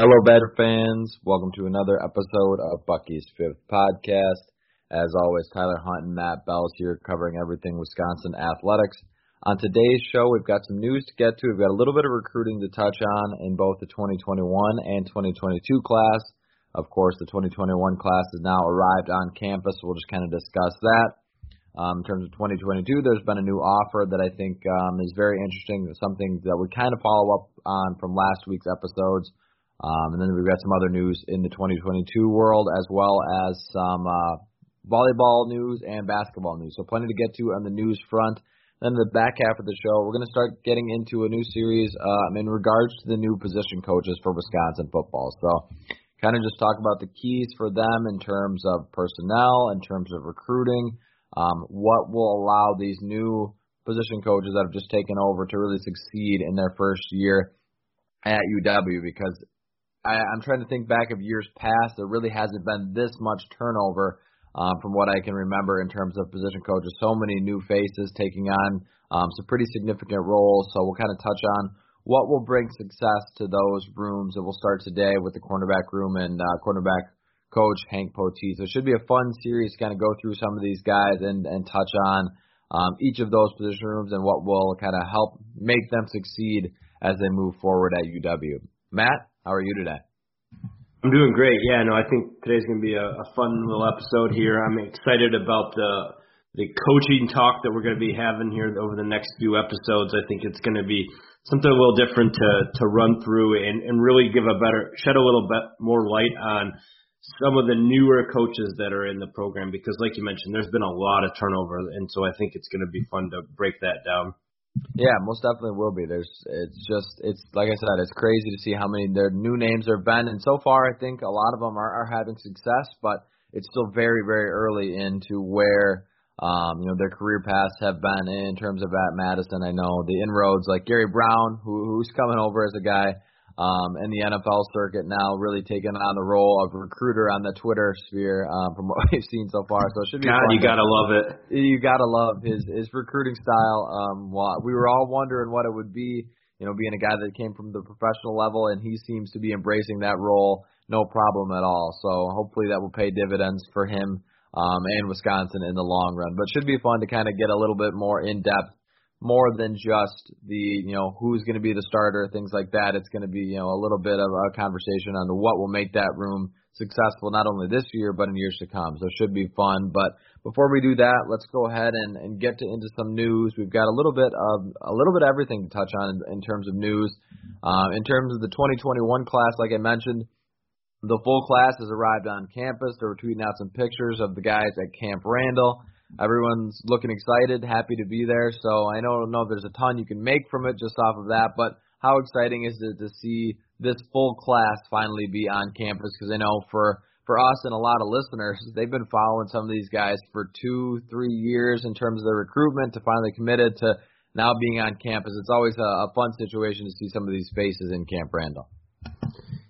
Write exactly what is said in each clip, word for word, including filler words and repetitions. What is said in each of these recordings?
Hello, Badger fans. Welcome to another episode of Bucky's Fifth Podcast. As always, Tyler Hunt and Matt Bells here covering everything Wisconsin athletics. On today's show, we've got some news to get to. We've got a little bit of recruiting to touch on in both the twenty twenty-one and twenty twenty-two class. Of course, the twenty twenty-one class has now arrived on campus. We'll just kind of discuss that. Um, in terms of twenty twenty-two, there's been a new offer that I think um, is very interesting, something that we kind of follow up on from last week's episodes. Um, and then we've got some other news in the twenty twenty-two world, as well as some uh, volleyball news and basketball news. So plenty to get to on the news front. Then in the back half of the show, we're going to start getting into a new series um, in regards to the new position coaches for Wisconsin football. So kind of just talk about the keys for them in terms of personnel, in terms of recruiting, um, what will allow these new position coaches that have just taken over to really succeed in their first year at U W, because I, I'm trying to think back of years past. There really hasn't been this much turnover um, from what I can remember in terms of position coaches. So many new faces taking on um, some pretty significant roles. So we'll kind of touch on what will bring success to those rooms. And we'll start today with the cornerback room and uh, cornerback coach Hank Poteat. So it should be a fun series to kind of go through some of these guys and, and touch on um, each of those position rooms and what will kind of help make them succeed as they move forward at U W. Matt? How are you today? I'm doing great. Yeah, no, I think today's going to be a, a fun little episode here. I'm excited about the the coaching talk that we're going to be having here over the next few episodes. I think it's going to be something a little different to to run through and, and really give a better, shed a little bit more light on some of the newer coaches that are in the program, because like you mentioned, there's been a lot of turnover, and so I think it's going to be fun to break that down. Yeah, most definitely will be. There's, it's just, it's like I said, it's crazy to see how many their new names there have been, and so far I think a lot of them are, are having success, but it's still very, very early into where um, you know, their career paths have been in terms of at Madison. I know the inroads like Gary Brown, who, who's coming over as a guy um, in the N F L circuit now, really taking on the role of recruiter on the Twitter sphere um, from what we've seen so far. So it should be God, fun. You gotta love it. You gotta love his his recruiting style. Um, well, we were all wondering what it would be, you know, being a guy that came from the professional level, and he seems to be embracing that role no problem at all. So hopefully that will pay dividends for him um, and Wisconsin in the long run. But it should be fun to kind of get a little bit more in depth. More than just the, you know, who's going to be the starter, things like that. It's going to be, you know, a little bit of a conversation on what will make that room successful, not only this year, but in years to come. So it should be fun. But before we do that, let's go ahead and, and get to, into some news. We've got a little bit of, a little bit of everything to touch on in, in terms of news. Um, in terms of the twenty twenty-one class, like I mentioned, the full class has arrived on campus. They were tweeting out some pictures of the guys at Camp Randall. Everyone's looking excited, happy to be there. So I don't know if there's a ton you can make from it just off of that, but how exciting is it to see this full class finally be on campus? Because I know for, for us and a lot of listeners, they've been following some of these guys for two, three years in terms of their recruitment to finally committed to now being on campus. It's always a, a fun situation to see some of these faces in Camp Randall.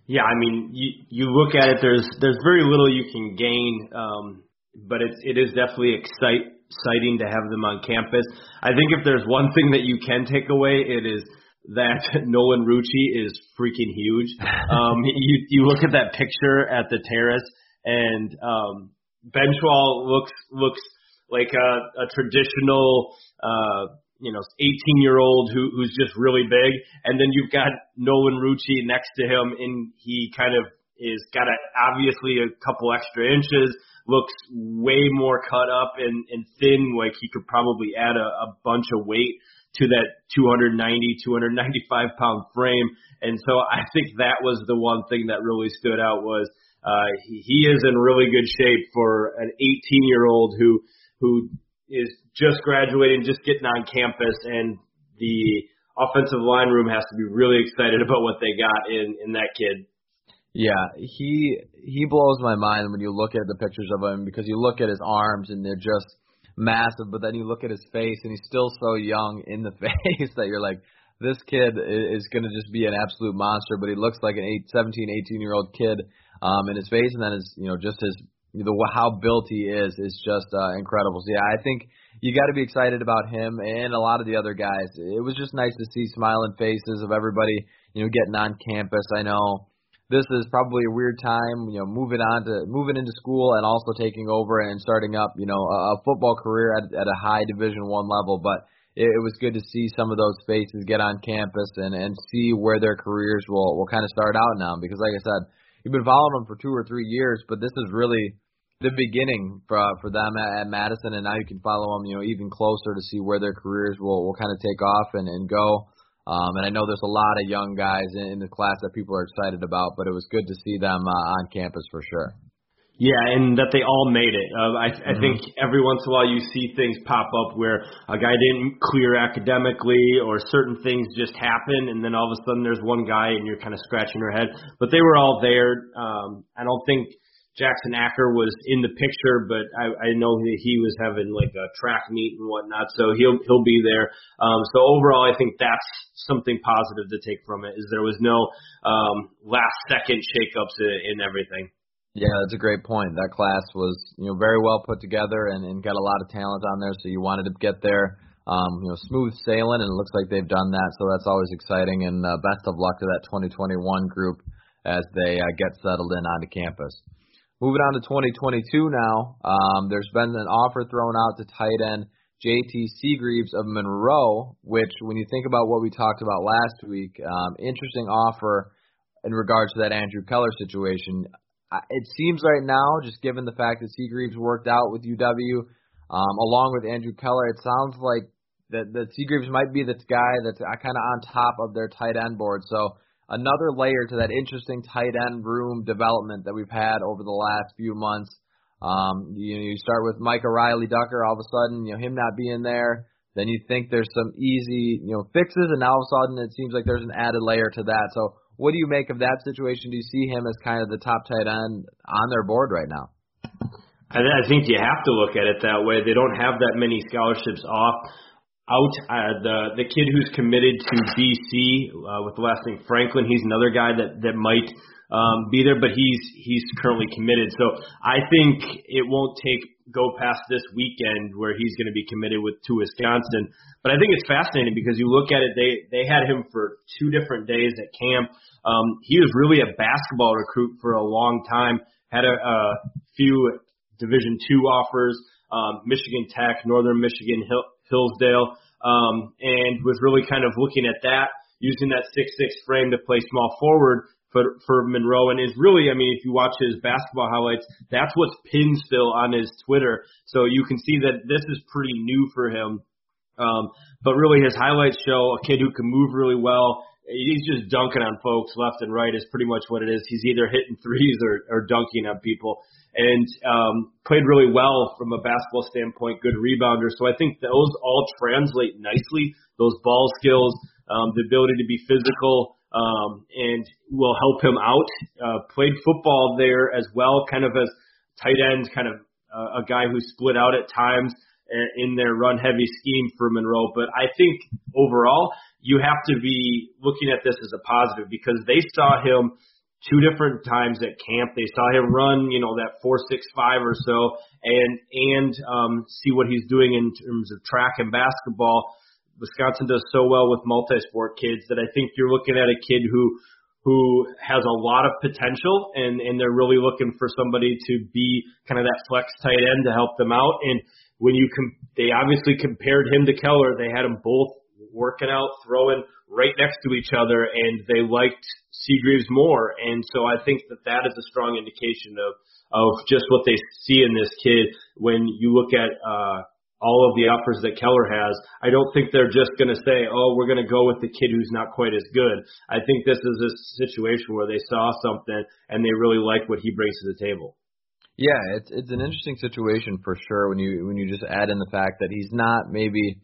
Yeah, I mean, you, you look at it, there's there's very little you can gain, um but it's, it is definitely excite, exciting to have them on campus. I think if there's one thing that you can take away, it is that Nolan Rucci is freaking huge. Um, you, you look at that picture at the terrace, and um, Ben Chual looks looks like a, a traditional, uh, you know, eighteen-year-old who, who's just really big. And then you've got Nolan Rucci next to him, and he kind of is got a, obviously a couple extra inches. Looks way more cut up and, and thin, like he could probably add a, a bunch of weight to that two ninety, two ninety-five pound frame. And so I think that was the one thing that really stood out was uh, he, he is in really good shape for an eighteen-year-old who who is just graduating, just getting on campus, and the offensive line room has to be really excited about what they got in, in that kid. Yeah, he he blows my mind when you look at the pictures of him, because you look at his arms and they're just massive, but then you look at his face and he's still so young in the face that you're like, this kid is going to just be an absolute monster. But he looks like an eight, seventeen, eighteen-year-old kid um, in his face, and then his, you know, just his the how built he is is just uh, incredible. So, yeah, I think you got to be excited about him and a lot of the other guys. It was just nice to see smiling faces of everybody, you know, getting on campus. I know this is probably a weird time, you know, moving on to moving into school and also taking over and starting up, you know, a football career at, at a high Division One level. But it, it was good to see some of those faces get on campus and, and see where their careers will, will kind of start out now. Because like I said, you've been following them for two or three years, but this is really the beginning for uh, for them at, at Madison, and now you can follow them, you know, even closer to see where their careers will, will kind of take off and, and go. Um, and I know there's a lot of young guys in, in the class that people are excited about, but it was good to see them uh, on campus for sure. Yeah, and that they all made it. Uh, I, mm-hmm. I think every once in a while you see things pop up where a guy didn't clear academically or certain things just happen, and then all of a sudden there's one guy and you're kind of scratching your head. But they were all there. Um, I don't think Jackson Acker was in the picture, but I, I know he was having like a track meet and whatnot, so he'll he'll be there. Um, so overall, I think that's something positive to take from it, is there was no um, last-second shakeups in, in everything. Yeah, that's a great point. That class was, you know, very well put together and, and got a lot of talent on there, so you wanted to get there, um, you know, smooth sailing, and it looks like they've done that, so that's always exciting, and uh, best of luck to that twenty twenty-one group as they uh, get settled in onto campus. Moving on to twenty twenty-two now, um, there's been an offer thrown out to tight end J T Seagreaves of Monroe, which when you think about what we talked about last week, um, interesting offer in regards to that Andrew Keller situation. It seems right now, just given the fact that Seagreaves worked out with U W um, along with Andrew Keller, it sounds like that, that Seagreaves might be the guy that's kind of on top of their tight end board. So another layer to that interesting tight end room development that we've had over the last few months. Um, you know, you start with Mike O'Reilly-Ducker, all of a sudden, you know, him not being there. Then you think there's some easy, you know, fixes, and now all of a sudden it seems like there's an added layer to that. So what do you make of that situation? Do you see him as kind of the top tight end on their board right now? I, I think you have to look at it that way. They don't have that many scholarships off. Out uh, the the kid who's committed to B C uh, with the last name Franklin, he's another guy that that might um, be there, but he's he's currently committed. So I think it won't take go past this weekend where he's going to be committed with to Wisconsin. But I think it's fascinating because you look at it, they they had him for two different days at camp. Um, he was really a basketball recruit for a long time. Had a, a few Division two offers, um, Michigan Tech, Northern Michigan, Hill. Hillsdale, um, and was really kind of looking at that, using that six six frame to play small forward for, for Monroe. And is really, I mean, if you watch his basketball highlights, that's what's pinned still on his Twitter. So you can see that this is pretty new for him. Um, but really his highlights show a kid who can move really well. He's just dunking on folks left and right is pretty much what it is. He's either hitting threes or, or dunking on people, and um, played really well from a basketball standpoint, good rebounder. So I think those all translate nicely, those ball skills, um, the ability to be physical, um, and will help him out. Uh, played football there as well, kind of as tight end, kind of uh, a guy who split out at times in their run-heavy scheme for Monroe. But I think overall you have to be looking at this as a positive because they saw him two different times at camp. They saw him run, you know, that four six five or so and and um, see what he's doing in terms of track and basketball. Wisconsin does so well with multi-sport kids that I think you're looking at a kid who who has a lot of potential, and, and they're really looking for somebody to be kind of that flex tight end to help them out. And when you com- they obviously compared him to Keller. They had them both working out, throwing right next to each other, and they liked Seagreaves more. And so I think that that is a strong indication of, of just what they see in this kid. When you look at uh, all of the offers that Keller has, I don't think they're just going to say, oh, we're going to go with the kid who's not quite as good. I think this is a situation where they saw something and they really like what he brings to the table. Yeah, it's it's an interesting situation for sure when you when you just add in the fact that he's not maybe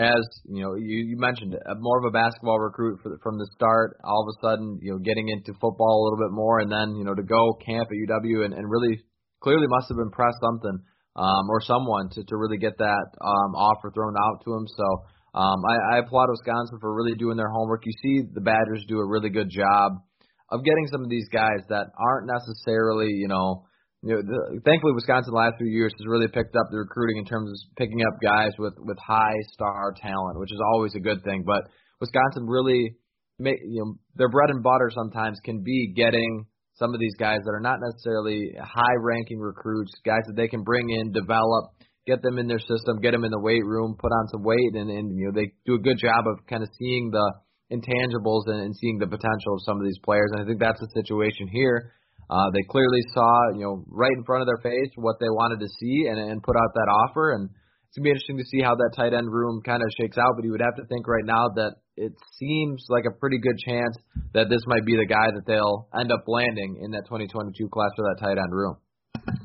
as you know, you, you mentioned it, more of a basketball recruit for the, from the start. All of a sudden, you know, getting into football a little bit more, and then you know to go camp at U W and, and really clearly must have impressed something um, or someone to, to really get that um, offer thrown out to him. So um, I, I applaud Wisconsin for really doing their homework. You see the Badgers do a really good job of getting some of these guys that aren't necessarily, you know, you know the, thankfully Wisconsin the last few years has really picked up the recruiting in terms of picking up guys with, with high star talent, which is always a good thing. But Wisconsin really, make, you know, their bread and butter sometimes can be getting some of these guys that are not necessarily high-ranking recruits, guys that they can bring in, develop, get them in their system, get them in the weight room, put on some weight, and, and you know they do a good job of kind of seeing the intangibles and, and seeing the potential of some of these players. And I think that's the situation here. Uh, they clearly saw, you know, right in front of their face what they wanted to see and, and put out that offer. And it's going to be interesting to see how that tight end room kind of shakes out, but you would have to think right now that it seems like a pretty good chance that this might be the guy that they'll end up landing in that twenty twenty-two class for that tight end room.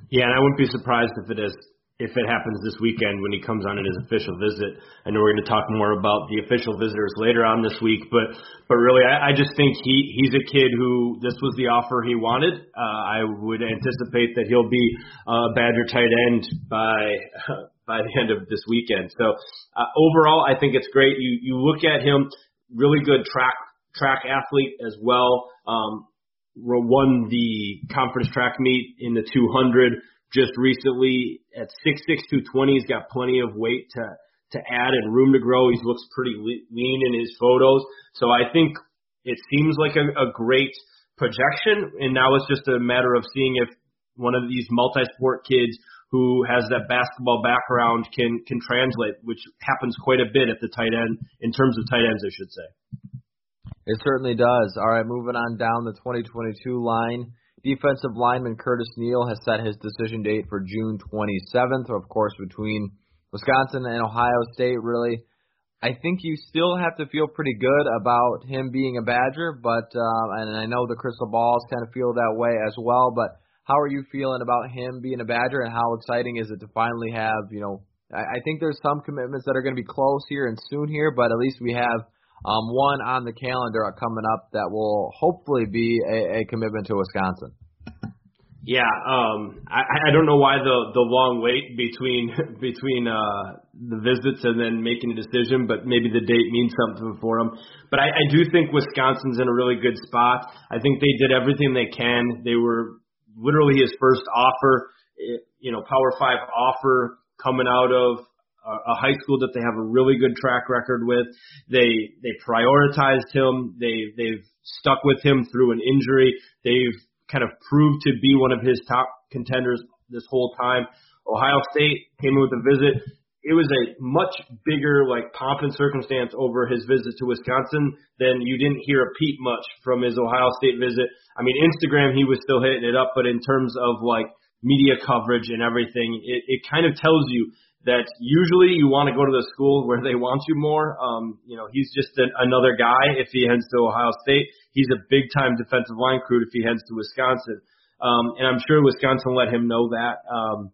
Yeah, and I wouldn't be surprised if it is if it happens this weekend when he comes on in his official visit. I know we're going to talk more about the official visitors later on this week, but but really I, I just think he, he's a kid who this was the offer he wanted. Uh, I would anticipate that he'll be a Badger tight end by uh, by the end of this weekend. So uh, overall, I think it's great. You you look at him, really good track track athlete as well. Um, won the conference track meet in the two hundred. Just recently at six six, two twenty, he's got plenty of weight to, to add and room to grow. He looks pretty lean in his photos. So I think it seems like a, a great projection, and now it's just a matter of seeing if one of these multi-sport kids who has that basketball background can, can translate, which happens quite a bit at the tight end, in terms of tight ends, I should say. It certainly does. All right, moving on down the twenty twenty-two line. Defensive lineman Curtis Neal has set his decision date for June twenty-seventh, of course, between Wisconsin and Ohio State, really. I think you still have to feel pretty good about him being a Badger, but uh, and I know the crystal balls kind of feel that way as well, but how are you feeling about him being a Badger, and how exciting is it to finally have, you know, I, I think there's some commitments that are going to be close here and soon here, but at least we have Um, one on the calendar coming up that will hopefully be a, a commitment to Wisconsin. Yeah, um, I, I don't know why the, the long wait between between uh, the visits and then making a decision, but maybe the date means something for them. But I, I do think Wisconsin's in a really good spot. I think they did everything they can. They were literally his first offer, you know, Power Five offer coming out of a high school that they have a really good track record with. They they prioritized him. They, they've stuck with him through an injury. They've kind of proved to be one of his top contenders this whole time. Ohio State came in with a visit. It was a much bigger, like, pomp and circumstance over his visit to Wisconsin than you didn't hear a peep much from his Ohio State visit. I mean, Instagram, he was still hitting it up, but in terms of, like, media coverage and everything, it, it kind of tells you that usually you want to go to the school where they want you more. Um, you know, he's just an, another guy if he heads to Ohio State. He's a big-time defensive line recruit if he heads to Wisconsin. Um, and I'm sure Wisconsin let him know that. Um,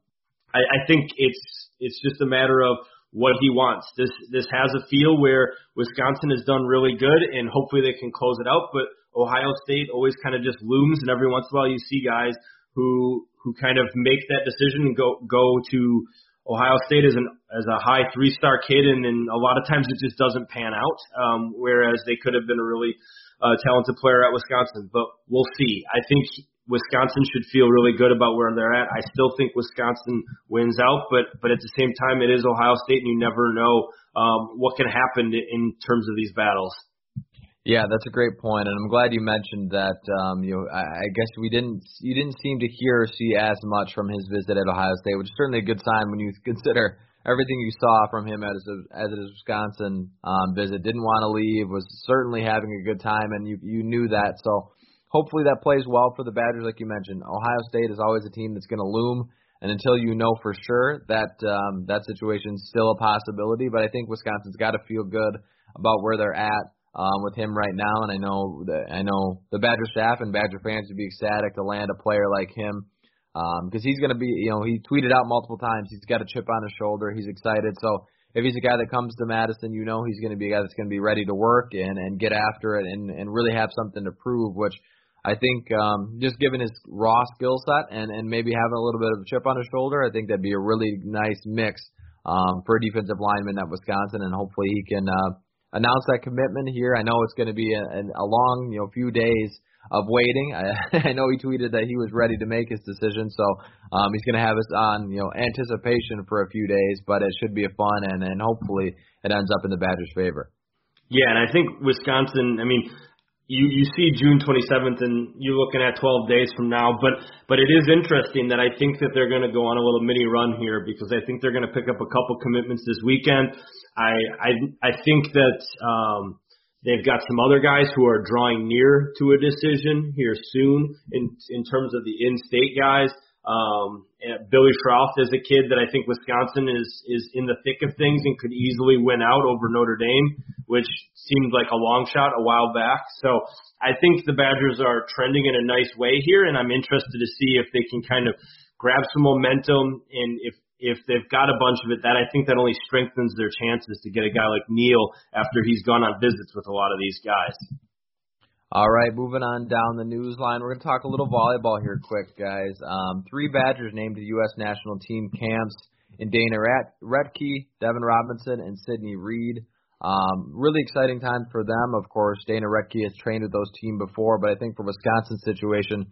I, I think it's it's just a matter of what he wants. This this has a feel where Wisconsin has done really good, and hopefully they can close it out. But Ohio State always kind of just looms, and every once in a while you see guys who who kind of make that decision and go, go to – Ohio State is an as a high three-star kid, and, and a lot of times it just doesn't pan out, um, whereas they could have been a really uh, talented player at Wisconsin. But we'll see. I think Wisconsin should feel really good about where they're at. I still think Wisconsin wins out, but, but at the same time, it is Ohio State, and you never know um, what can happen in terms of these battles. Yeah, that's a great point, and I'm glad you mentioned that. Um, you know, I, I guess we didn't, you didn't seem to hear or see as much from his visit at Ohio State, which is certainly a good sign when you consider everything you saw from him as a, as his Wisconsin um, visit. Didn't want to leave, was certainly having a good time, and you you knew that. So hopefully that plays well for the Badgers, like you mentioned. Ohio State is always a team that's going to loom, and until you know for sure that um, that situation's still a possibility. But I think Wisconsin's got to feel good about where they're at. Um, with him right now, and I know the, I know the Badger staff and Badger fans would be ecstatic to land a player like him because um, he's going to be, you know, he tweeted out multiple times, he's got a chip on his shoulder, he's excited. So if he's a guy that comes to Madison, you know he's going to be a guy that's going to be ready to work and, and get after it and, and really have something to prove, which I think um, just given his raw skill set and, and maybe having a little bit of a chip on his shoulder, I think that'd be a really nice mix um, for a defensive lineman at Wisconsin, and hopefully he can uh, announce that commitment here. I know it's going to be a, a long, you know, few days of waiting. I, I know he tweeted that he was ready to make his decision, so um, he's going to have us on, you know, anticipation for a few days, but it should be a fun, and, and hopefully it ends up in the Badgers' favor. Yeah, and I think Wisconsin, I mean, you, you see June twenty-seventh and you're looking at twelve days from now, but, but it is interesting that I think that they're going to go on a little mini run here, because I think they're going to pick up a couple commitments this weekend. I, I, I think that, um, they've got some other guys who are drawing near to a decision here soon in in terms of the in-state guys. Um, Billy Shrouth is a kid that I think Wisconsin is is in the thick of things and could easily win out over Notre Dame, which seemed like a long shot a while back. So I think the Badgers are trending in a nice way here, and I'm interested to see if they can kind of grab some momentum, and if If they've got a bunch of it, that I think that only strengthens their chances to get a guy like Neal after he's gone on visits with a lot of these guys. All right, moving on down the news line. We're going to talk a little volleyball here quick, guys. Um, three Badgers named to U S national team camps in Dana Rettke, Devin Robinson, and Sydney Reed. Um, really exciting time for them. Of course, Dana Rettke has trained with those teams before, but I think for Wisconsin's situation,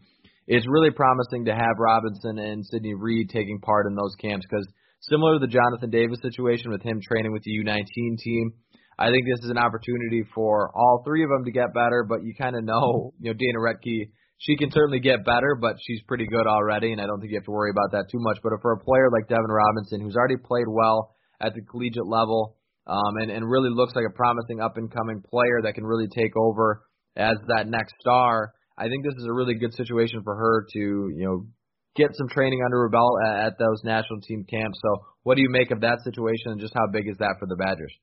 it's really promising to have Robinson and Sydney Reed taking part in those camps, because similar to the Jonathan Davis situation with him training with the U nineteen team, I think this is an opportunity for all three of them to get better, but you kind of know, you know, Dana Rettke, she can certainly get better, but she's pretty good already, and I don't think you have to worry about that too much. But for a player like Devin Robinson, who's already played well at the collegiate level um, and, and really looks like a promising up-and-coming player that can really take over as that next star, I think this is a really good situation for her to, you know, get some training under her belt at those national team camps. So what do you make of that situation, and just how big is that for the Badgers?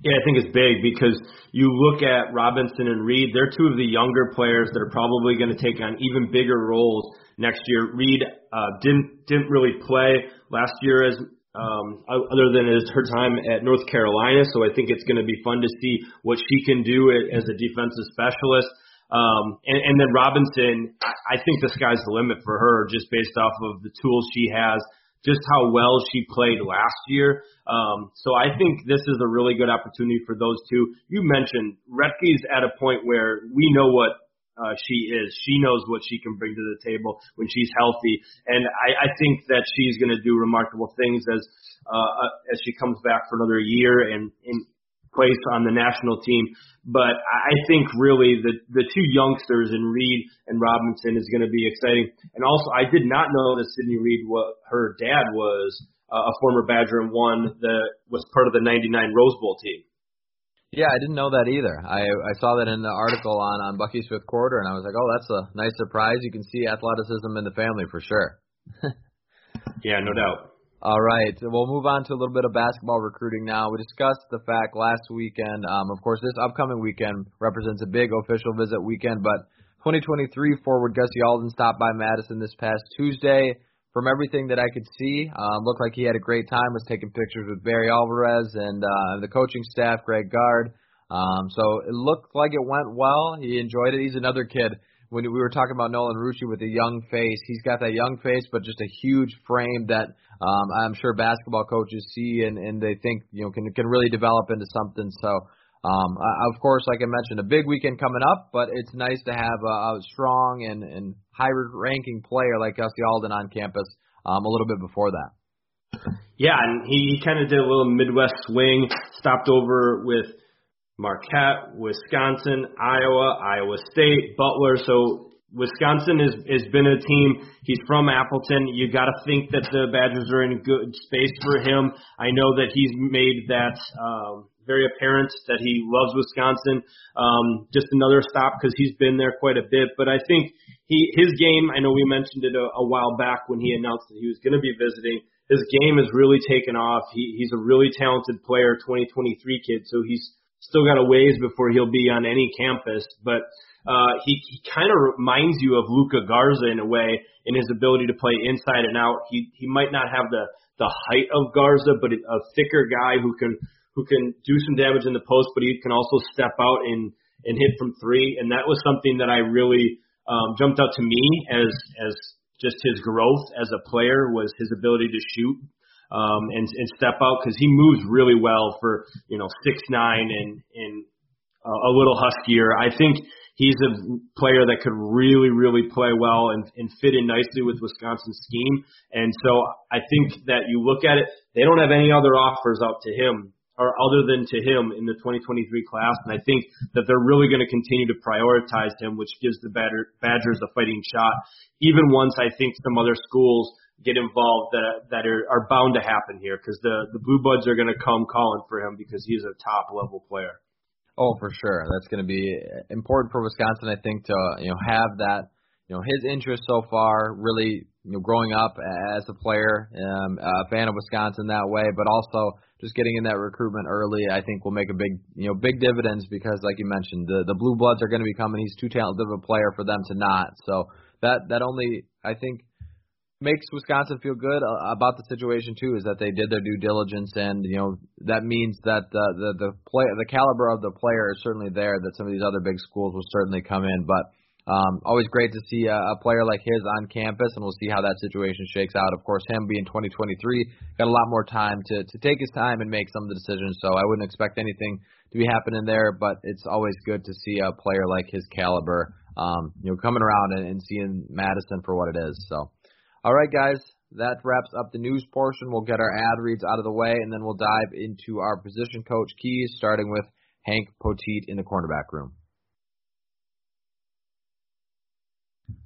Yeah, I think it's big, because you look at Robinson and Reed, they're two of the younger players that are probably going to take on even bigger roles next year. Reed uh, didn't didn't really play last year as Um, other than is her time at North Carolina, so I think it's going to be fun to see what she can do as a defensive specialist. Um, and, and then Robinson, I think the sky's the limit for her, just based off of the tools she has, just how well she played last year. Um, so I think this is a really good opportunity for those two. You mentioned Rettke's at a point where we know what Uh, she is. She knows what she can bring to the table when she's healthy, and I, I think that she's going to do remarkable things as uh, as she comes back for another year and, and plays on the national team. But I think really the the two youngsters in Reed and Robinson is going to be exciting. And also, I did not know that Sydney Reed, what her dad was, uh, a former Badger and one that was part of the ninety-nine Rose Bowl team. Yeah, I didn't know that either. I, I saw that in the article on, on Bucky's Fifth Quarter, and I was like, oh, that's a nice surprise. You can see athleticism in the family for sure. Yeah, no doubt. All right, so we'll move on to a little bit of basketball recruiting now. We discussed the fact last weekend. Um, of course, this upcoming weekend represents a big official visit weekend, but twenty twenty-three forward Gussie Alden stopped by Madison this past Tuesday. From everything that I could see, uh, looked like he had a great time, was taking pictures with Barry Alvarez and uh, the coaching staff, Greg Gard. Um, so it looked like it went well. He enjoyed it. He's another kid. When we were talking about Nolan Rucci with a young face, he's got that young face but just a huge frame that um, I'm sure basketball coaches see and, and they think, you know, can, can really develop into something. So, um, I, of course, like I mentioned, a big weekend coming up, but it's nice to have a, a strong and, and – high-ranking player like Gussie Alden on campus um, a little bit before that. Yeah, and he kind of did a little Midwest swing, stopped over with Marquette, Wisconsin, Iowa, Iowa State, Butler. So Wisconsin has is, is been a team. He's from Appleton. You got to think that the Badgers are in good space for him. I know that he's made that um, very apparent that he loves Wisconsin. Um, just another stop because he's been there quite a bit. But I think he his game, I know we mentioned it a, a while back when he announced that he was going to be visiting, his game has really taken off. He, he's a really talented player, twenty twenty-three kid, so he's still got a ways before he'll be on any campus. But Uh, he he kind of reminds you of Luka Garza in a way in his ability to play inside and out. He he might not have the, the height of Garza, but a thicker guy who can who can do some damage in the post, but he can also step out and, and hit from three. And that was something that I really um, jumped out to me as as just his growth as a player was his ability to shoot um, and, and step out because he moves really well for, you know, six nine and and uh, a little huskier. I think he's a player that could really, really play well and, and fit in nicely with Wisconsin's scheme. And so I think that you look at it, they don't have any other offers out to him or other than to him in the twenty twenty-three class. And I think that they're really going to continue to prioritize him, which gives the Badgers a fighting shot, even once I think some other schools get involved that that are, are bound to happen here because the, the Blue Buds are going to come calling for him because he is a top-level player. Oh, for sure. That's going to be important for Wisconsin, I think, to you know have that, you know, his interest so far, really, you know, growing up as a player, um, a fan of Wisconsin that way, but also just getting in that recruitment early, I think will make a big, you know, big dividends because, like you mentioned, the the Blue Bloods are going to be coming. He's too talented of a player for them to not. So that that only, I think, makes Wisconsin feel good about the situation too, is that they did their due diligence, and you know that means that the the the, play, the caliber of the player is certainly there. That some of these other big schools will certainly come in, but um, always great to see a, a player like his on campus, and we'll see how that situation shakes out. Of course, him being twenty twenty-three, got a lot more time to to take his time and make some of the decisions. So I wouldn't expect anything to be happening there, but it's always good to see a player like his caliber, um, you know, coming around and, and seeing Madison for what it is. So. All right, guys, that wraps up the news portion. We'll get our ad reads out of the way, and then we'll dive into our position coach keys, starting with Hank Poteat in the cornerback room.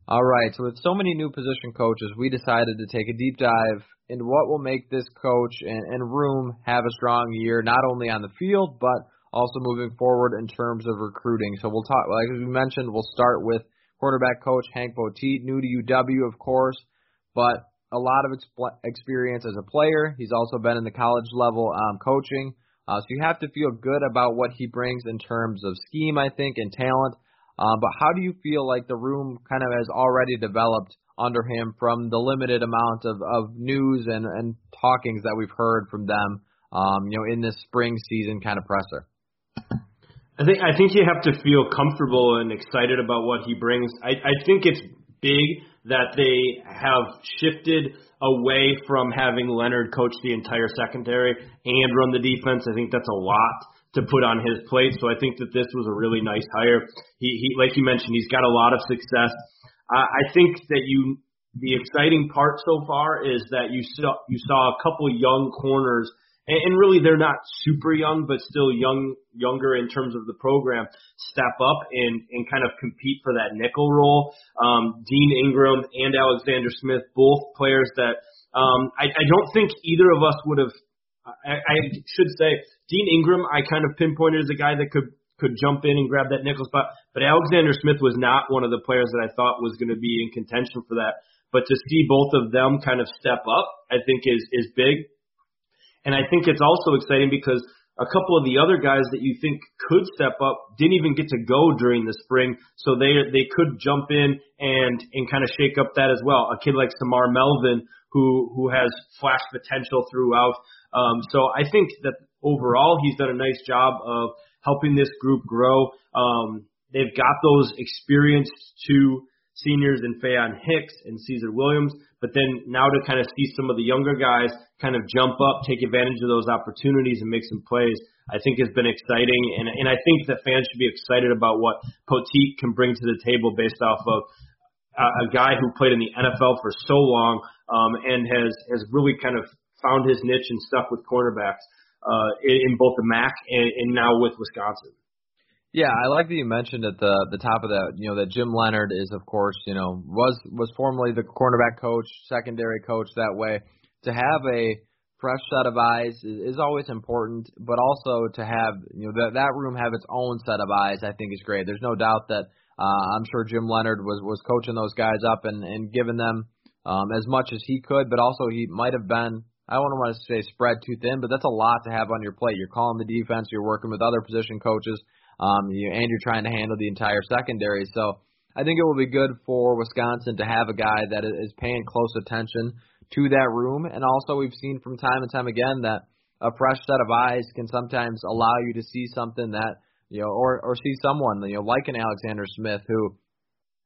All right, so with so many new position coaches, we decided to take a deep dive into what will make this coach and, and room have a strong year, not only on the field, but also moving forward in terms of recruiting. So we'll talk, like we mentioned, we'll start with cornerback coach Hank Poteat, new to U W, of course, but a lot of exp- experience as a player. He's also been in the college level um, coaching. Uh, so you have to feel good about what he brings in terms of scheme, I think, and talent. Uh, but how do you feel like the room kind of has already developed under him from the limited amount of, of news and, and talkings that we've heard from them um, you know, in this spring season kind of presser? I think I think you have to feel comfortable and excited about what he brings. I, I think it's big that they have shifted away from having Leonhard coach the entire secondary and run the defense. I think that's a lot to put on his plate. So I think that this was a really nice hire. He, he like you mentioned, he's got a lot of success. Uh, I think that you the exciting part so far is that you saw you saw a couple young corners, and, and really they're not super young, but still young younger in terms of the program, step up and, and kind of compete for that nickel role. Um, Dean Ingram and Alexander Smith, both players that um, I, I don't think either of us would have – I should say Dean Ingram I kind of pinpointed as a guy that could could jump in and grab that nickel spot, but Alexander Smith was not one of the players that I thought was going to be in contention for that. But to see both of them kind of step up I think is is big. And I think it's also exciting because – a couple of the other guys that you think could step up didn't even get to go during the spring, so they they could jump in and and kind of shake up that as well. A kid like Tamar Melvin, who who has flash potential throughout. Um, so I think that overall he's done a nice job of helping this group grow. Um, they've got those experienced two seniors in Fayon Hicks and Caesar Williams, but then now to kind of see some of the younger guys kind of jump up, take advantage of those opportunities and make some plays, I think has been exciting. And, and I think that fans should be excited about what Poteat can bring to the table based off of a, a guy who played in the N F L for so long um, and has, has really kind of found his niche and stuck with cornerbacks uh, in, in both the M A C and, and now with Wisconsin. Yeah, I like that you mentioned at the the top of that, you know, that Jim Leonhard is, of course, you know, was was formerly the cornerback coach, secondary coach that way. To have a fresh set of eyes is, is always important, but also to have, you know, that that room have its own set of eyes, I think is great. There's no doubt that uh, I'm sure Jim Leonhard was, was coaching those guys up and, and giving them um, as much as he could, but also he might have been, I don't want to say spread too thin, but that's a lot to have on your plate. You're calling the defense, you're working with other position coaches. Um, you know, Andrew trying to handle the entire secondary. So I think it will be good for Wisconsin to have a guy that is paying close attention to that room. And also we've seen from time and time again that a fresh set of eyes can sometimes allow you to see something that, you know, or, or see someone, you know, like an Alexander Smith who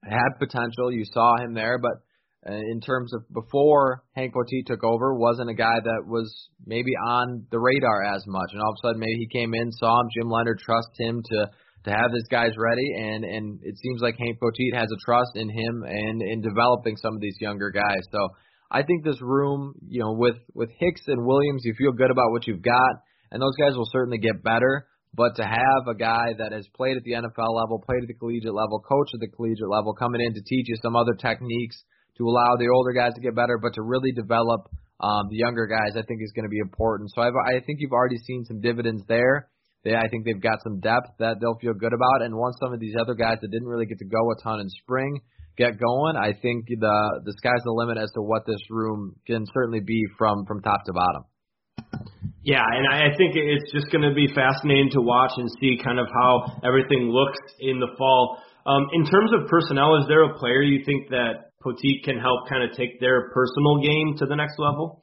had potential. You saw him there, but in terms of before Hank Poteat took over, wasn't a guy that was maybe on the radar as much. And all of a sudden maybe he came in, saw him, Jim Leonhard trusts him to, to have these guys ready. And, and it seems like Hank Poteat has a trust in him and in developing some of these younger guys. So I think this room, you know, with, with Hicks and Williams, you feel good about what you've got, and those guys will certainly get better. But to have a guy that has played at the N F L level, played at the collegiate level, coached at the collegiate level, coming in to teach you some other techniques to allow the older guys to get better, but to really develop um, the younger guys, I think is going to be important. So I've, I think you've already seen some dividends there. They, I think they've got some depth that they'll feel good about. And once some of these other guys that didn't really get to go a ton in spring get going, I think the the sky's the limit as to what this room can certainly be from, from top to bottom. Yeah, and I think it's just going to be fascinating to watch and see kind of how everything looks in the fall. Um, in terms of personnel, is there a player you think that Poteat can help kind of take their personal game to the next level?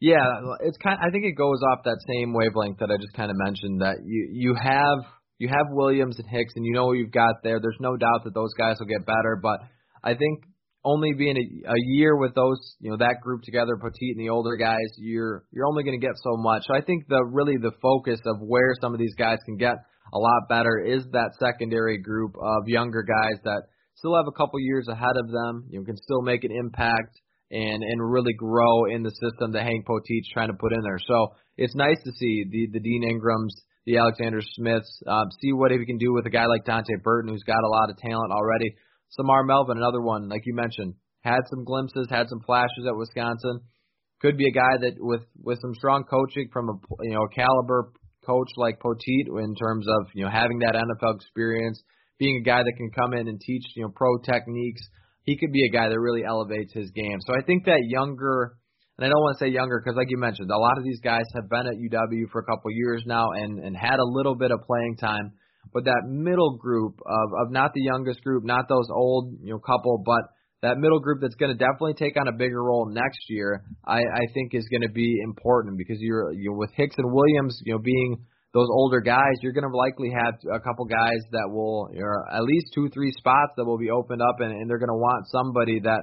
Yeah, it's kind of, I think it goes off that same wavelength that I just kind of mentioned, that you, you have you have Williams and Hicks, and you know what you've got there. There's no doubt that those guys will get better, but I think only being a, a year with those, you know, that group together, Poteat and the older guys, you're you're only going to get so much. So I think the really the focus of where some of these guys can get a lot better is that secondary group of younger guys that still have a couple years ahead of them, you know, can still make an impact and and really grow in the system that Hank Poteat's trying to put in there. So it's nice to see the, the Dean Ingrams, the Alexander Smiths, um, see what he can do with a guy like Dante Burton, who's got a lot of talent already. Tamar Melvin, another one, like you mentioned, had some glimpses, had some flashes at Wisconsin. Could be a guy that with, with some strong coaching from a, you know, a caliber coach like Poteat in terms of, you know, having that N F L experience, being a guy that can come in and teach, you know, pro techniques. He could be a guy that really elevates his game. So I think that younger, and I don't want to say younger because like you mentioned, a lot of these guys have been at U W for a couple of years now and, and had a little bit of playing time. But that middle group of, of not the youngest group, not those old, you know, couple, but that middle group that's going to definitely take on a bigger role next year, I, I think is going to be important because you're, you know, with Hicks and Williams, you know, being those older guys, you're going to likely have a couple guys that will, or at least two, three spots that will be opened up, and, and they're going to want somebody that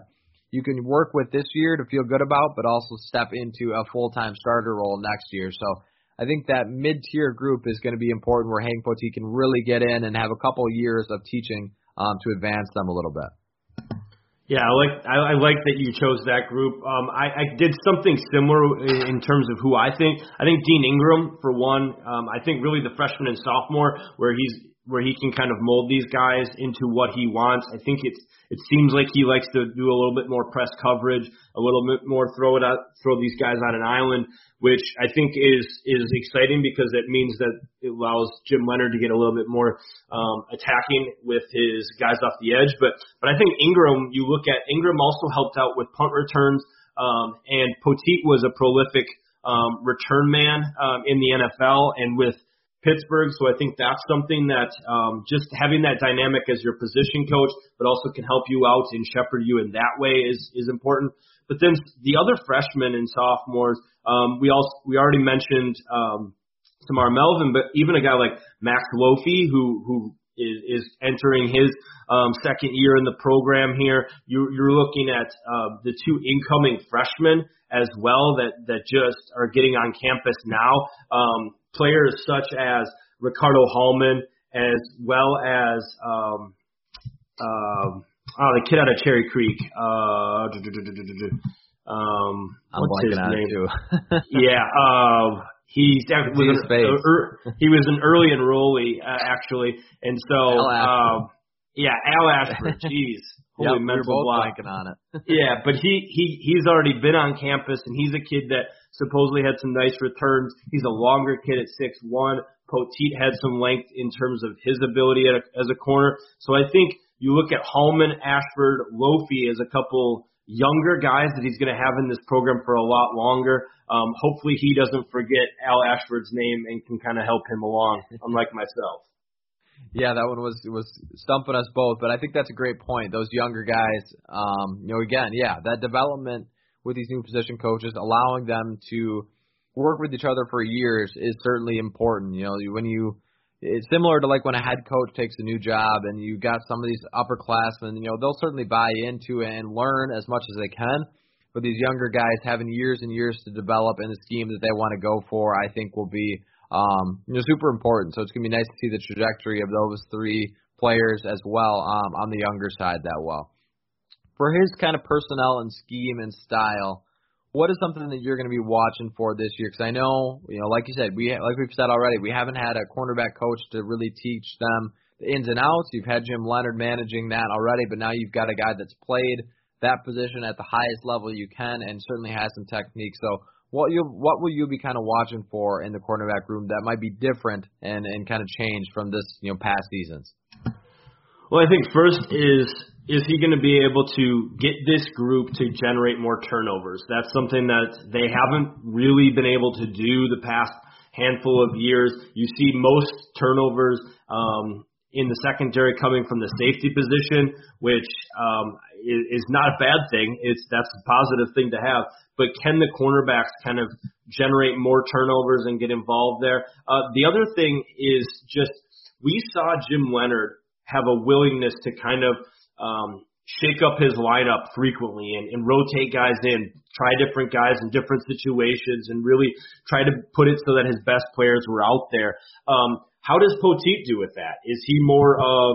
you can work with this year to feel good about, but also step into a full-time starter role next year. So I think that mid-tier group is going to be important where Hank Poteat can really get in and have a couple years of teaching um, to advance them a little bit. Yeah, I like I, I like that you chose that group. Um, I, I did something similar in terms of who I think. I think Dean Ingram, for one. Um, I think really the freshman and sophomore, where he's where he can kind of mold these guys into what he wants. I think it's it seems like he likes to do a little bit more press coverage, a little bit more throw it out, throw these guys on an island, which I think is is exciting because it means that it allows Jim Leonhard to get a little bit more um, attacking with his guys off the edge. But but I think Ingram, you look at Ingram also helped out with punt returns, um, and Poteat was a prolific um, return man um, in the N F L and with Pittsburgh, so I think that's something that um, just having that dynamic as your position coach, but also can help you out and shepherd you in that way is is important. But then the other freshmen and sophomores, um, we also we already mentioned um, Tamar Melvin, but even a guy like Max Lofi, who who is, is entering his um, second year in the program here. You, you're looking at uh, the two incoming freshmen as well that that just are getting on campus now. Um, Players such as Ricardo Hallman, as well as um, uh, oh, the kid out of Cherry Creek. Uh, um, what's his name? yeah, um, he's was an, uh, er, he was an early enrollee uh, actually, and so um, yeah, Al Asper. Jeez. Holy yep, mental block. On it. yeah, but he, he he's already been on campus, and he's a kid that supposedly had some nice returns. He's a longer kid at six one. Poteat had some length in terms of his ability at a, as a corner. So I think you look at Hallman, Ashford, Lofi as a couple younger guys that he's going to have in this program for a lot longer. Um, hopefully he doesn't forget Al Ashford's name and can kind of help him along, unlike myself. Yeah, that one was was stumping us both, but I think that's a great point. Those younger guys, um, you know, again, yeah, that development with these new position coaches, allowing them to work with each other for years is certainly important. You know, when you it's similar to like when a head coach takes a new job and you got some of these upperclassmen, you know, they'll certainly buy into it and learn as much as they can. But these younger guys having years and years to develop in the scheme that they want to go for, I think will be um, you know, super important. So it's going to be nice to see the trajectory of those three players as well um, on the younger side that well. For his kind of personnel and scheme and style, what is something that you're going to be watching for this year? Because I know, you know, like you said, we like we've said already, we haven't had a cornerback coach to really teach them the ins and outs. You've had Jim Leonhard managing that already, but now you've got a guy that's played that position at the highest level you can and certainly has some technique. So what you what will you be kind of watching for in the cornerback room that might be different and, and kind of change from this, you know, past seasons? Well, I think first is – is he going to be able to get this group to generate more turnovers? That's something that they haven't really been able to do the past handful of years. You see most turnovers um, in the secondary coming from the safety position, which um, is not a bad thing. It's that's a positive thing to have. But can the cornerbacks kind of generate more turnovers and get involved there? Uh, the other thing is just we saw Jim Leonhard have a willingness to kind of Um, shake up his lineup frequently and, and rotate guys in, try different guys in different situations, and really try to put it so that his best players were out there. Um, how does Poteat do with that? Is he more of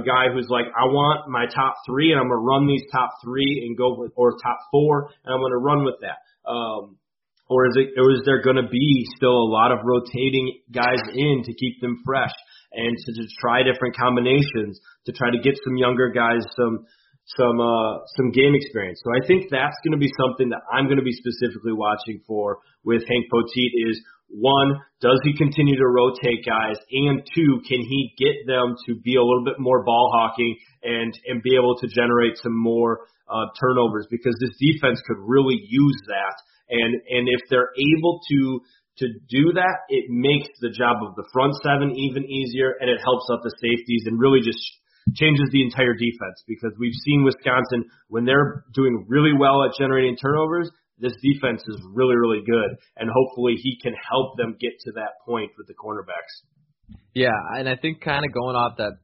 a guy who's like, I want my top three, and I'm going to run these top three and go with, or top four, and I'm going to run with that? Um, or is it, or is there going to be still a lot of rotating guys in to keep them fresh? And to, to try different combinations to try to get some younger guys some some uh, some game experience. So I think that's going to be something that I'm going to be specifically watching for with Hank Poteat is, one, does he continue to rotate guys? And two, can he get them to be a little bit more ball hawking and, and be able to generate some more uh, turnovers? Because this defense could really use that. And, and if they're able to – To do that, it makes the job of the front seven even easier, and it helps out the safeties and really just changes the entire defense because we've seen Wisconsin, when they're doing really well at generating turnovers, this defense is really, really good, and hopefully he can help them get to that point with the cornerbacks. Yeah, and I think kind of going off that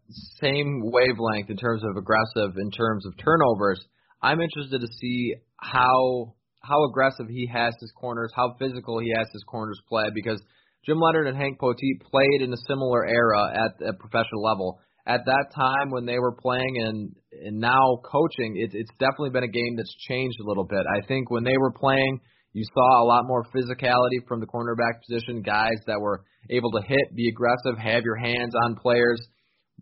same wavelength in terms of aggressive, in terms of turnovers, I'm interested to see how – how aggressive he has his corners, how physical he has his corners play, because Jim Leonhard and Hank Poteat played in a similar era at a professional level. At that time when they were playing and, and now coaching, it, it's definitely been a game that's changed a little bit. I think when they were playing, you saw a lot more physicality from the cornerback position, guys that were able to hit, be aggressive, have your hands on players.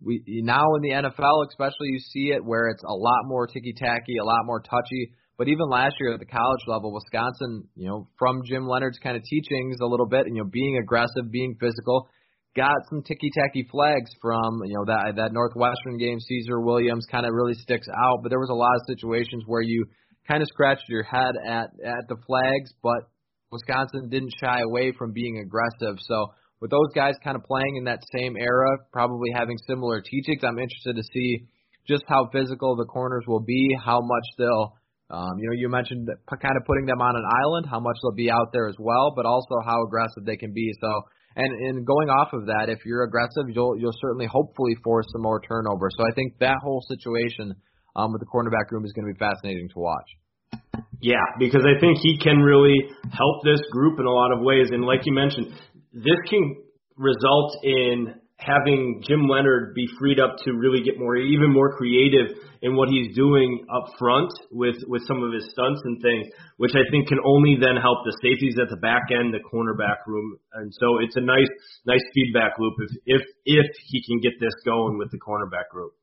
We, now in the N F L especially, you see it where it's a lot more ticky-tacky, a lot more touchy. But even last year at the college level, Wisconsin, you know, from Jim Leonhard's kind of teachings a little bit, and you know, being aggressive, being physical, got some ticky-tacky flags from, you know, that that Northwestern game. Caesar Williams kind of really sticks out, but there was a lot of situations where you kind of scratched your head at at the flags, but Wisconsin didn't shy away from being aggressive. So with those guys kind of playing in that same era, probably having similar teachings, I'm interested to see just how physical the corners will be, how much they'll. Um, you know, you mentioned that p- kind of putting them on an island, how much they'll be out there as well, but also how aggressive they can be. So, and, and going off of that, if you're aggressive, you'll you'll certainly hopefully force some more turnover. So I think that whole situation um, with the cornerback room is going to be fascinating to watch. Yeah, because I think he can really help this group in a lot of ways. And like you mentioned, this can result in having Jim Leonhard be freed up to really get more, even more creative in what he's doing up front with, with some of his stunts and things, which I think can only then help the safeties at the back end, the cornerback room. And so it's a nice, nice feedback loop if, if, if he can get this going with the cornerback group.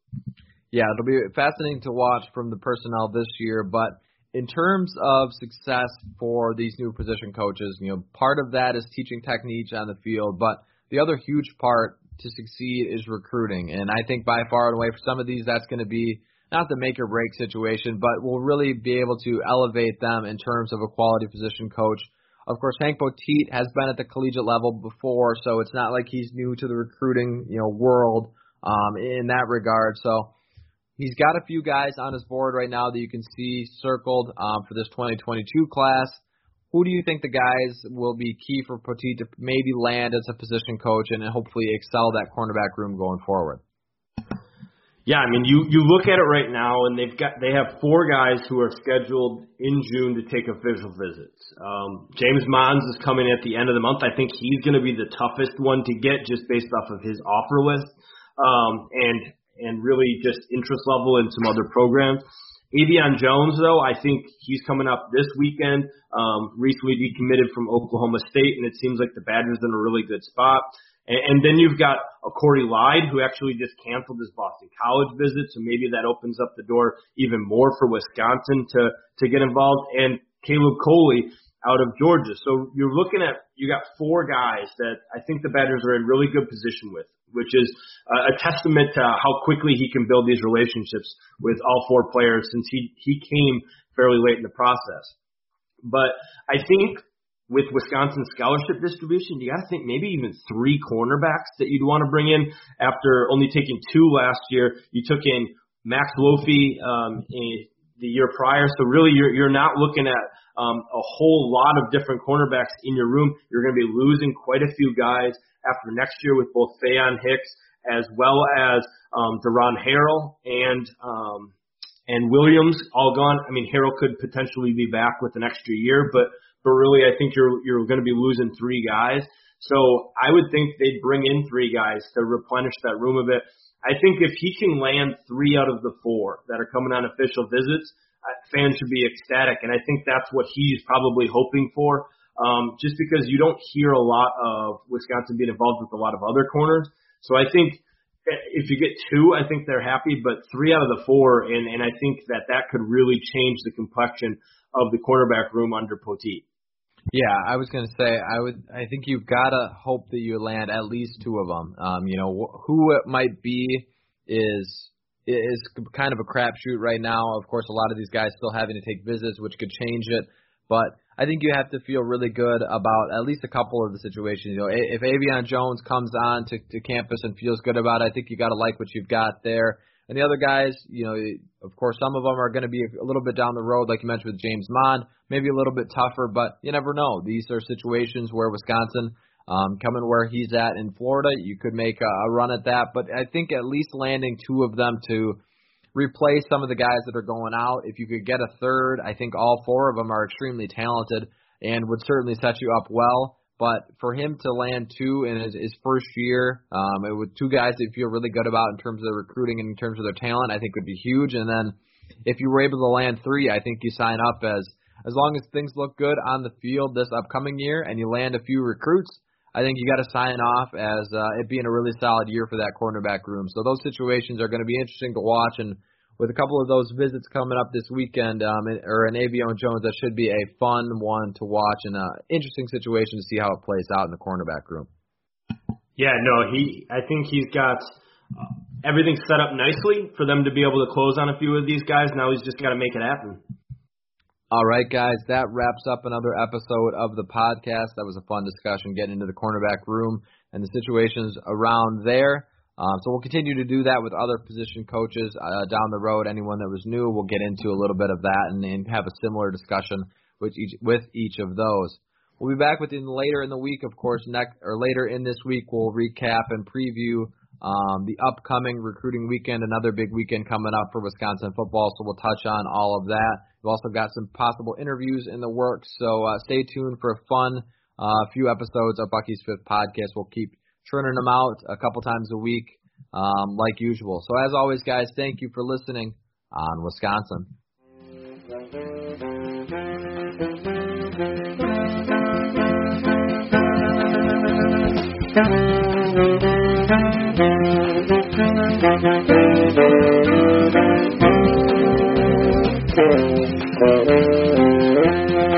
Yeah, it'll be fascinating to watch from the personnel this year, but in terms of success for these new position coaches, you know, part of that is teaching techniques on the field, but the other huge part to succeed is recruiting, and I think by far and away for some of these that's going to be not the make or break situation, but will really be able to elevate them in terms of a quality position coach. Of course, Hank Poteat has been at the collegiate level before, so it's not like he's new to the recruiting, you know, world. um, in that regard. So he's got a few guys on his board right now that you can see circled um, for this twenty twenty-two class. Who do you think the guys will be key for Poteat to maybe land as a position coach and hopefully excel that cornerback room going forward? Yeah, I mean, you, you look at it right now, and they've got they have four guys who are scheduled in June to take official visits. Um, James Mons is coming at the end of the month. I think he's going to be the toughest one to get just based off of his offer list um, and and really just interest level in some other programs. Avion Jones, though, I think he's coming up this weekend. Um, recently decommitted from Oklahoma State, and it seems like the Badgers are in a really good spot. And, and then you've got a Corey Lyde, who actually just canceled his Boston College visit, so maybe that opens up the door even more for Wisconsin to to get involved, and Caleb Coley out of Georgia. So you're looking at you got four guys that I think the Badgers are in really good position with, which is a testament to how quickly he can build these relationships with all four players since he, he came fairly late in the process. But I think with Wisconsin scholarship distribution, you got to think maybe even three cornerbacks that you'd want to bring in after only taking two last year. You took in Max Lofi um, the year prior, so really you're, you're not looking at um, a whole lot of different cornerbacks in your room. You're going to be losing quite a few guys after next year with both Fayon Hicks as well as um, Deron Harrell and um, and Williams all gone. I mean, Harrell could potentially be back with an extra year, but but really I think you're you're going to be losing three guys. So I would think they'd bring in three guys to replenish that room a bit. I think if he can land three out of the four that are coming on official visits, fans should be ecstatic, and I think that's what he's probably hoping for. Um, just because you don't hear a lot of Wisconsin being involved with a lot of other corners. So I think if you get two, I think they're happy, but three out of the four, and, and I think that that could really change the complexion of the cornerback room under Poteat. Yeah, I was going to say, I would. I think you've got to hope that you land at least two of them. Um, you know, who it might be is is kind of a crapshoot right now. Of course, a lot of these guys still having to take visits, which could change it, but I think you have to feel really good about at least a couple of the situations. You know, if Avion Jones comes on to, to campus and feels good about it, I think you got to like what you've got there. And the other guys, you know, of course, some of them are going to be a little bit down the road, like you mentioned with James Mond, maybe a little bit tougher, but you never know. These are situations where Wisconsin, um, coming where he's at in Florida, you could make a, a run at that. But I think at least landing two of them to replace some of the guys that are going out. If you could get a third, I think all four of them are extremely talented and would certainly set you up well. But for him to land two in his, his first year, um, it with two guys that you feel really good about in terms of their recruiting and in terms of their talent, I think would be huge. And then if you were able to land three, I think you sign up as as long as things look good on the field this upcoming year and you land a few recruits, I think you got to sign off as uh, it being a really solid year for that cornerback room. So those situations are going to be interesting to watch, and with a couple of those visits coming up this weekend, um, or an Avion Jones, that should be a fun one to watch and an interesting situation to see how it plays out in the cornerback room. Yeah, no, he. I think he's got everything set up nicely for them to be able to close on a few of these guys. Now he's just got to make it happen. All right, guys, that wraps up another episode of the podcast. That was a fun discussion getting into the cornerback room and the situations around there. Um, so we'll continue to do that with other position coaches uh, down the road. Anyone that was new, we'll get into a little bit of that and, and have a similar discussion with each, with each of those. We'll be back with you later in the week, of course, next or later in this week. We'll recap and preview um, the upcoming recruiting weekend, another big weekend coming up for Wisconsin football. So we'll touch on all of that. We've also got some possible interviews in the works, so uh, stay tuned for a fun uh, few episodes of Bucky's Fifth Podcast. We'll keep churning them out a couple times a week um, like usual. So as always, guys, thank you for listening on Wisconsin.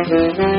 Thank you.